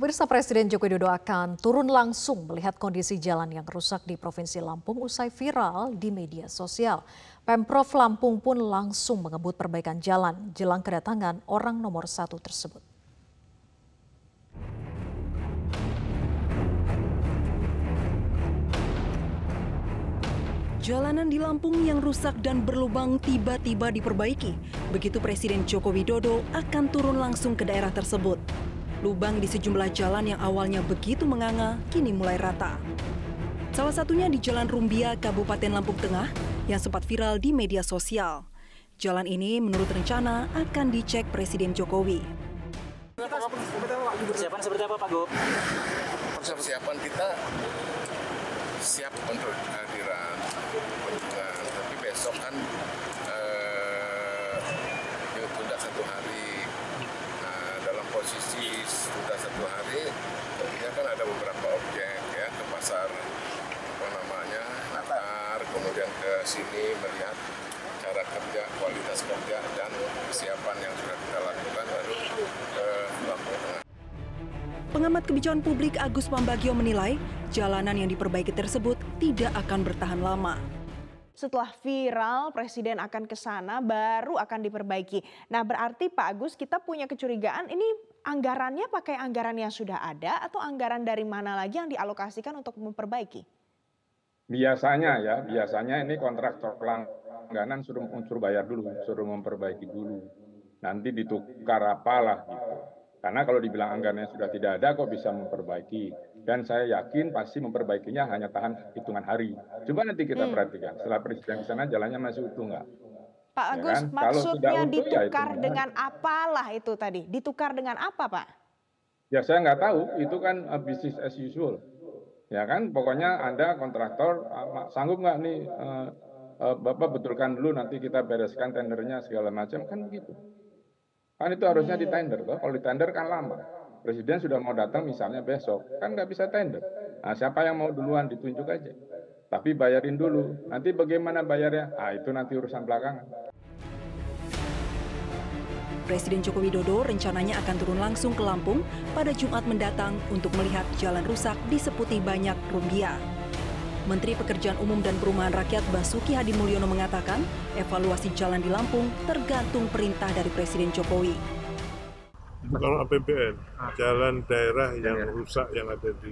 Pemirsa, Presiden Joko Widodo akan turun langsung melihat kondisi jalan yang rusak di Provinsi Lampung usai viral di media sosial. Pemprov Lampung pun langsung mengebut perbaikan jalan jelang kedatangan orang nomor satu tersebut. Jalanan di Lampung yang rusak dan berlubang tiba-tiba diperbaiki. Begitu Presiden Joko Widodo akan turun langsung ke daerah tersebut. Lubang di sejumlah jalan yang awalnya begitu menganga, kini mulai rata. Salah satunya di Jalan Rumbia, Kabupaten Lampung Tengah, yang sempat viral di media sosial. Jalan ini menurut rencana akan dicek Presiden Jokowi. Persiapan seperti apa, Pak Go? Persiapan kita siap untuk kehadiran, tapi besok kan ditunda satu hari. Posisi sudah satu hari, tentunya kan ada beberapa objek ya, ke pasar Natar, kemudian ke sini melihat cara kerja, kualitas kerja dan kesiapan yang sudah kita lakukan baru ke Lampung Tengah. Pengamat kebijakan publik Agus Pambagio menilai jalanan yang diperbaiki tersebut tidak akan bertahan lama. Setelah viral, Presiden akan ke sana, baru akan diperbaiki. Nah, berarti Pak Agus, kita punya kecurigaan ini anggarannya pakai anggaran yang sudah ada atau anggaran dari mana lagi yang dialokasikan untuk memperbaiki? Biasanya ini kontraktor langganan unsur bayar dulu, suruh memperbaiki dulu. Nanti ditukar apalah gitu. Karena kalau dibilang anggarannya sudah tidak ada, kok bisa memperbaiki. Dan saya yakin pasti memperbaikinya hanya tahan hitungan hari. Coba nanti kita perhatikan, setelah Presiden ke sana jalannya masih utuh nggak? Pak Agus, ya kan? Maksudnya utuh, ditukar ya dengan apalah itu tadi? Ditukar dengan apa, Pak? Ya saya nggak tahu, itu kan business as usual. Ya kan, pokoknya Anda kontraktor, sanggup nggak nih, Bapak betulkan dulu nanti kita bereskan tendernya segala macam, kan begitu. Kan itu harusnya ditender, toh. Kalau ditender kan lama. Presiden sudah mau datang misalnya besok, kan nggak bisa tender. Nah, siapa yang mau duluan ditunjuk aja. Tapi bayarin dulu, nanti bagaimana bayarnya? Ah, itu nanti urusan belakangan. Presiden Joko Widodo rencananya akan turun langsung ke Lampung pada Jumat mendatang untuk melihat jalan rusak diseputi banyak rumbia. Menteri Pekerjaan Umum dan Perumahan Rakyat Basuki Hadimulyono mengatakan evaluasi jalan di Lampung tergantung perintah dari Presiden Jokowi. Kalau APBN, jalan daerah yang rusak yang ada di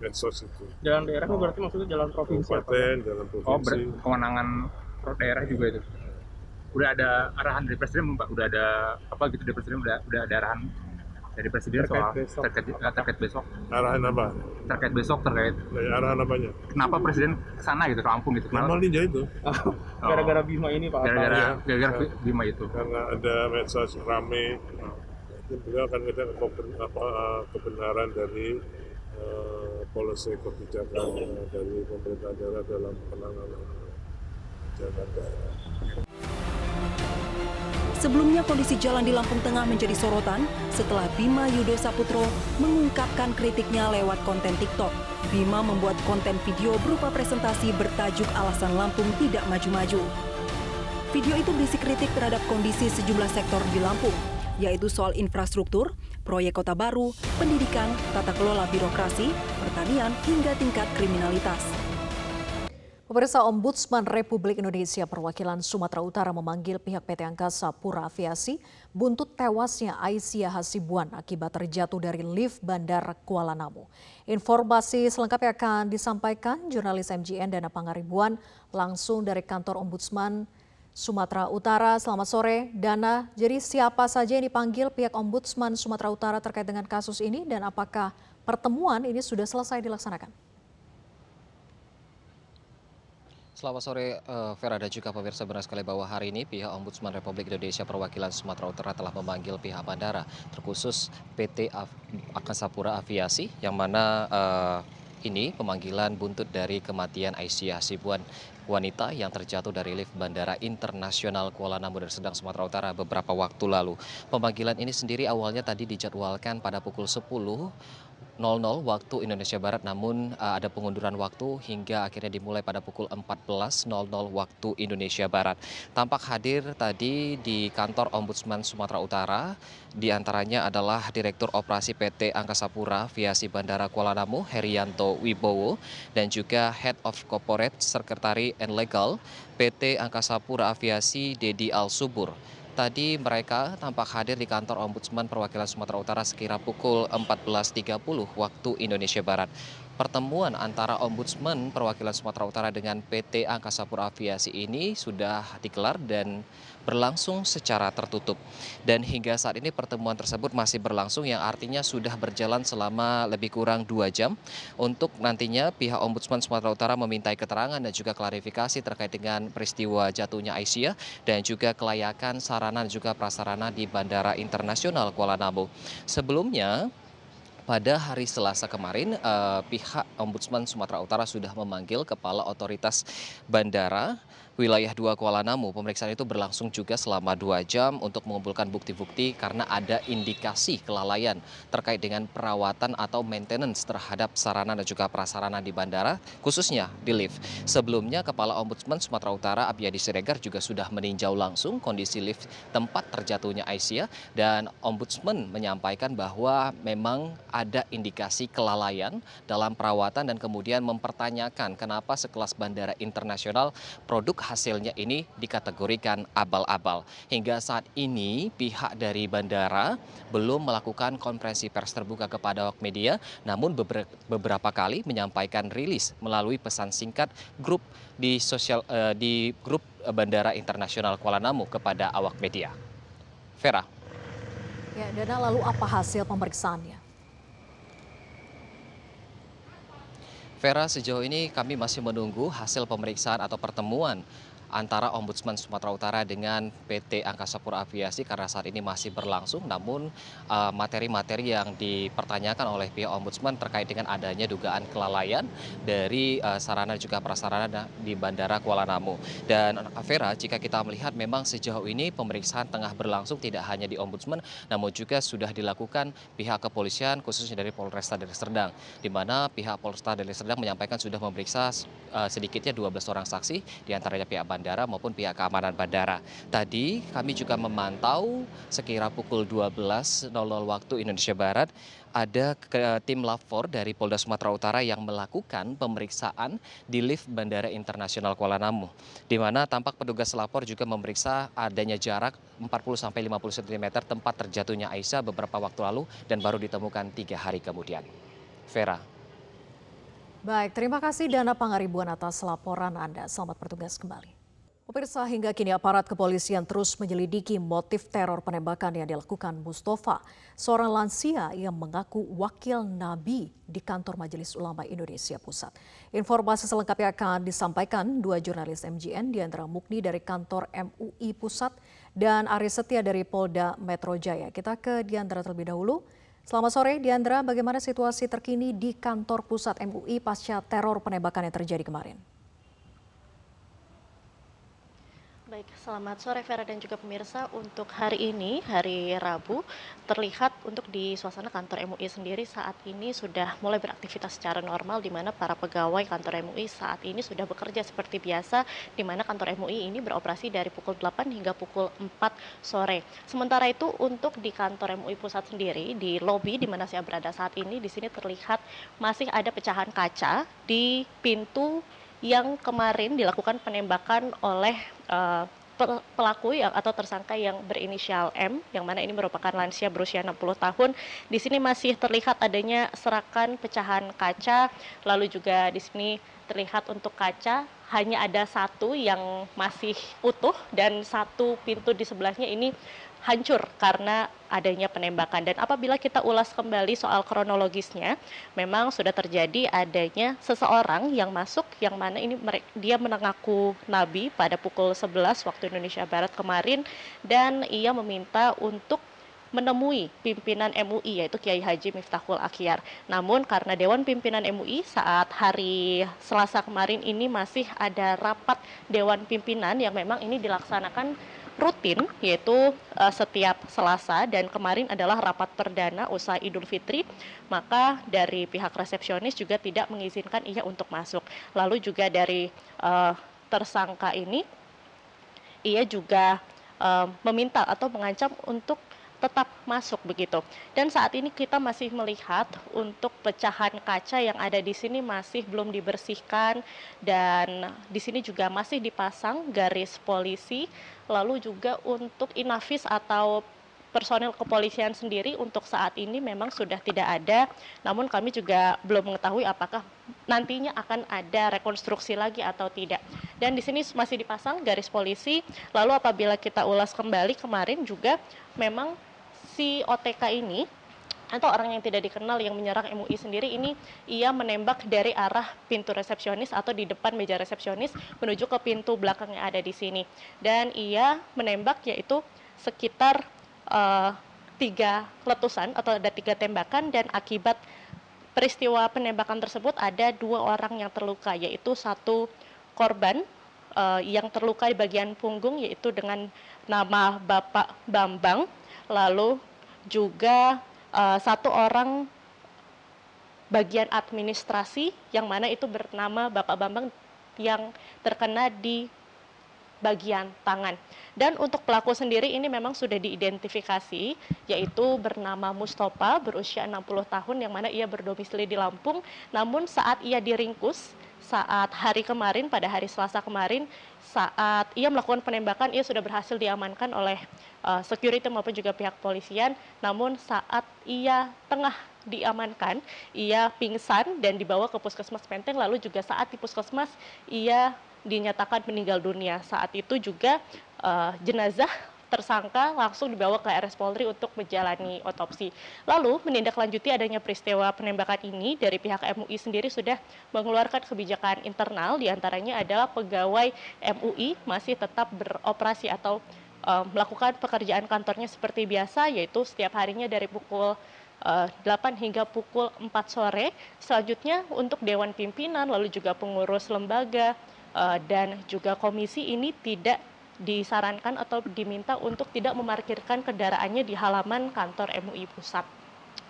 medsos itu. Jalan daerah itu berarti maksudnya jalan provinsi? Kabupaten, jalan provinsi. Oh, kewenangan daerah juga itu? Udah ada arahan dari Presiden, Pak? Udah ada apa gitu dari Presiden? Udah ada arahan dari Presiden soal terkait besok? Arahan apa? Terkait besok, terkait. Ya, arahan apanya? Kenapa Presiden kesana gitu, ke Lampung gitu? Normalnya itu. Gara-gara Bima ini, Pak? Gara-gara Bima itu. Karena ada medsos rame. Beliau akan melihat kebenaran dari polisi kebijakan dari pemerintah daerah dalam penanganan jalan daerah. Sebelumnya kondisi jalan di Lampung Tengah menjadi sorotan setelah Bima Yudho Saputro mengungkapkan kritiknya lewat konten TikTok. Bima membuat konten video berupa presentasi bertajuk alasan Lampung tidak maju-maju. Video itu berisi kritik terhadap kondisi sejumlah sektor di Lampung, yaitu soal infrastruktur, proyek kota baru, pendidikan, tata kelola birokrasi, pertanian, hingga tingkat kriminalitas. Pemirsa, Ombudsman Republik Indonesia Perwakilan Sumatera Utara memanggil pihak PT Angkasa Pura Aviasi buntut tewasnya Aisyah Hasibuan akibat terjatuh dari lift Bandar Kuala Namu. Informasi selengkapnya akan disampaikan jurnalis MGN Dana Pangaribuan langsung dari kantor Ombudsman Sumatera Utara. Selamat sore, Dana. Jadi siapa saja yang dipanggil pihak Ombudsman Sumatera Utara terkait dengan kasus ini dan apakah pertemuan ini sudah selesai dilaksanakan? Selamat sore, Vera dan juga pemirsa, benar sekali bahwa hari ini pihak Ombudsman Republik Indonesia Perwakilan Sumatera Utara telah memanggil pihak bandara, terkhusus PT Angkasa Pura Aviasi, yang mana ini pemanggilan buntut dari kematian Aisyah Hasibuan, wanita yang terjatuh dari lift Bandara Internasional Kuala Namu dan Serdang, Sumatera Utara beberapa waktu lalu. Pemanggilan ini sendiri awalnya tadi dijadwalkan pada pukul 10 waktu Indonesia Barat, namun ada pengunduran waktu hingga akhirnya dimulai pada pukul 14.00 waktu Indonesia Barat. Tampak hadir tadi di kantor Ombudsman Sumatera Utara, di antaranya adalah Direktur Operasi PT Angkasa Pura Aviasi Bandara Kuala Namu, Herianto Wibowo, dan juga Head of Corporate Secretary and Legal PT Angkasa Pura Aviasi, Dedi Alsubur. Tadi mereka tampak hadir di kantor Ombudsman Perwakilan Sumatera Utara sekira pukul 14.30 waktu Indonesia Barat. Pertemuan antara Ombudsman Perwakilan Sumatera Utara dengan PT Angkasa Pura Aviasi ini sudah digelar dan berlangsung secara tertutup. Dan hingga saat ini pertemuan tersebut masih berlangsung, yang artinya sudah berjalan selama lebih kurang 2 jam. Untuk nantinya pihak Ombudsman Sumatera Utara memintai keterangan dan juga klarifikasi terkait dengan peristiwa jatuhnya Aisyah dan juga kelayakan sarana dan juga prasarana di Bandara Internasional Kuala Namu. Sebelumnya, pada hari Selasa kemarin, pihak Ombudsman Sumatera Utara sudah memanggil Kepala Otoritas Bandara Wilayah 2 Kuala Namu. Pemeriksaan itu berlangsung juga selama 2 jam untuk mengumpulkan bukti-bukti karena ada indikasi kelalaian terkait dengan perawatan atau maintenance terhadap sarana dan juga prasarana di bandara, khususnya di lift. Sebelumnya, Kepala Ombudsman Sumatera Utara Abiyadi Siregar juga sudah meninjau langsung kondisi lift tempat terjatuhnya Aisyah, dan Ombudsman menyampaikan bahwa memang ada indikasi kelalaian dalam perawatan dan kemudian mempertanyakan kenapa sekelas bandara internasional produk hasilnya ini dikategorikan abal-abal. Hingga saat ini pihak dari bandara belum melakukan konferensi pers terbuka kepada awak media, namun beberapa kali menyampaikan rilis melalui pesan singkat grup di grup Bandara Internasional Kuala Namu kepada awak media. Vera. Ya, Dana, lalu apa hasil pemeriksaannya? Vera, sejauh ini kami masih menunggu hasil pemeriksaan atau pertemuan antara Ombudsman Sumatera Utara dengan PT Angkasa Pura Aviasi karena saat ini masih berlangsung. Namun materi-materi yang dipertanyakan oleh pihak Ombudsman terkait dengan adanya dugaan kelalaian dari sarana juga prasarana di Bandara Kuala Namu. Dan Vera, jika kita melihat memang sejauh ini pemeriksaan tengah berlangsung tidak hanya di Ombudsman, namun juga sudah dilakukan pihak kepolisian khususnya dari Polresta Deli Serdang, di mana pihak Polresta Deli Serdang menyampaikan sudah memeriksa sedikitnya 12 orang saksi, di antaranya pihak bandara maupun pihak keamanan bandara. Tadi kami juga memantau sekira pukul 12.00 waktu Indonesia Barat, ada tim Lab 4 dari Polda Sumatera Utara yang melakukan pemeriksaan di lift Bandara Internasional Kuala Namu, di mana tampak petugas Lab 4 juga memeriksa adanya jarak 40-50 cm tempat terjatuhnya Aisyah beberapa waktu lalu dan baru ditemukan 3 hari kemudian. Vera. Baik, terima kasih Dana Pangaribuan atas laporan Anda. Selamat bertugas kembali. Pemirsa, hingga kini aparat kepolisian terus menyelidiki motif teror penembakan yang dilakukan Mustofa, seorang lansia yang mengaku wakil nabi di kantor Majelis Ulama Indonesia Pusat. Informasi selengkapnya akan disampaikan 2 jurnalis MGN, di antara Mukni dari kantor MUI Pusat dan Aris Setia dari Polda Metro Jaya. Kita ke Diandra terlebih dahulu. Selamat sore, Diandra. Bagaimana situasi terkini di kantor pusat MUI pasca teror penembakan yang terjadi kemarin? Baik, selamat sore Vera dan juga pemirsa. Untuk hari ini, hari Rabu, terlihat untuk di suasana kantor MUI sendiri saat ini sudah mulai beraktivitas secara normal, di mana para pegawai kantor MUI saat ini sudah bekerja seperti biasa, di mana kantor MUI ini beroperasi dari pukul 8 hingga pukul 4 sore. Sementara itu untuk di kantor MUI pusat sendiri, di lobi di mana saya berada saat ini, di sini terlihat masih ada pecahan kaca di pintu yang kemarin dilakukan penembakan oleh pelaku atau tersangka yang berinisial M, yang mana ini merupakan lansia berusia 60 tahun. Di sini masih terlihat adanya serakan pecahan kaca, lalu juga di sini terlihat untuk kaca hanya ada 1 yang masih utuh dan 1 pintu di sebelahnya ini hancur karena adanya penembakan. Dan apabila kita ulas kembali soal kronologisnya, memang sudah terjadi adanya seseorang yang masuk, yang mana ini dia mengaku nabi pada pukul 11 waktu Indonesia Barat kemarin, dan ia meminta untuk menemui pimpinan MUI yaitu Kiai Haji Miftahul Akhyar. Namun karena Dewan Pimpinan MUI saat hari Selasa kemarin ini masih ada rapat Dewan Pimpinan yang memang ini dilaksanakan rutin yaitu setiap Selasa, dan kemarin adalah rapat perdana usai Idul Fitri, maka dari pihak resepsionis juga tidak mengizinkan ia untuk masuk. Lalu juga dari tersangka ini ia juga meminta atau mengancam untuk tetap masuk begitu. Dan saat ini kita masih melihat untuk pecahan kaca yang ada di sini masih belum dibersihkan, dan di sini juga masih dipasang garis polisi. Lalu juga untuk inafis atau personil kepolisian sendiri untuk saat ini memang sudah tidak ada, namun kami juga belum mengetahui apakah nantinya akan ada rekonstruksi lagi atau tidak. Dan di sini masih dipasang garis polisi. Lalu apabila kita ulas kembali kemarin juga memang si OTK ini atau orang yang tidak dikenal yang menyerang MUI sendiri ini, ia menembak dari arah pintu resepsionis atau di depan meja resepsionis menuju ke pintu belakang yang ada di sini. Dan ia menembak yaitu sekitar tiga letusan atau ada tiga tembakan, dan akibat peristiwa penembakan tersebut ada dua orang yang terluka, yaitu satu korban yang terluka di bagian punggung yaitu dengan nama Bapak Bambang, lalu juga satu orang bagian administrasi yang mana itu bernama Bapak Bambang yang terkena di bagian tangan. Dan untuk pelaku sendiri ini memang sudah diidentifikasi yaitu bernama Mustofa berusia 60 tahun yang mana ia berdomisili di Lampung. Namun saat ia diringkus saat hari kemarin pada hari Selasa kemarin saat ia melakukan penembakan ia sudah berhasil diamankan oleh security maupun juga pihak polisian. Namun saat ia tengah diamankan ia pingsan dan dibawa ke puskesmas Menteng, lalu juga saat di puskesmas ia dinyatakan meninggal dunia. Saat itu juga jenazah tersangka langsung dibawa ke RS Polri untuk menjalani otopsi. Lalu menindaklanjuti adanya peristiwa penembakan ini dari pihak MUI sendiri sudah mengeluarkan kebijakan internal, diantaranya adalah pegawai MUI masih tetap beroperasi atau melakukan pekerjaan kantornya seperti biasa yaitu setiap harinya dari pukul 8 hingga pukul 4 sore. Selanjutnya untuk Dewan Pimpinan lalu juga pengurus lembaga dan juga komisi ini tidak disarankan atau diminta untuk tidak memarkirkan kendaraannya di halaman kantor MUI pusat.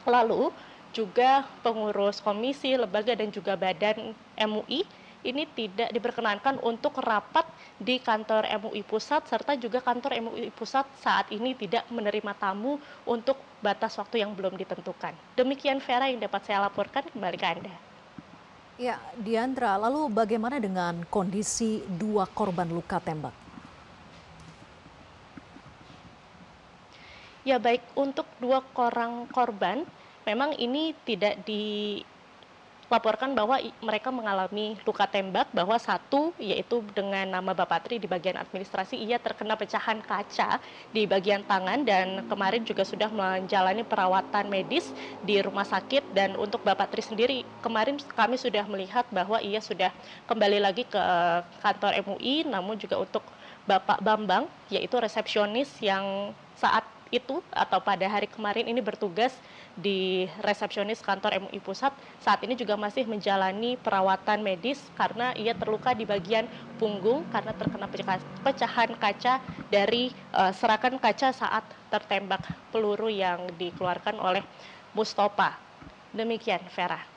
Lalu juga pengurus komisi, lembaga dan juga badan MUI ini tidak diperkenankan untuk rapat di kantor MUI pusat, serta juga kantor MUI pusat saat ini tidak menerima tamu untuk batas waktu yang belum ditentukan. Demikian Vera yang dapat saya laporkan, kembali ke Anda. Ya, Diandra, lalu bagaimana dengan kondisi dua korban luka tembak? Ya, baik. Untuk dua orang korban, memang ini tidak dilaporkan bahwa mereka mengalami luka tembak, bahwa satu, yaitu dengan nama Bapak Tri di bagian administrasi, ia terkena pecahan kaca di bagian tangan dan kemarin juga sudah menjalani perawatan medis di rumah sakit. Dan untuk Bapak Tri sendiri kemarin kami sudah melihat bahwa ia sudah kembali lagi ke kantor MUI. Namun juga untuk Bapak Bambang yaitu resepsionis yang saat itu atau pada hari kemarin ini bertugas di resepsionis kantor MUI pusat saat ini juga masih menjalani perawatan medis karena ia terluka di bagian punggung karena terkena pecahan kaca dari serangan kaca saat tertembak peluru yang dikeluarkan oleh Mustofa. Demikian Vera.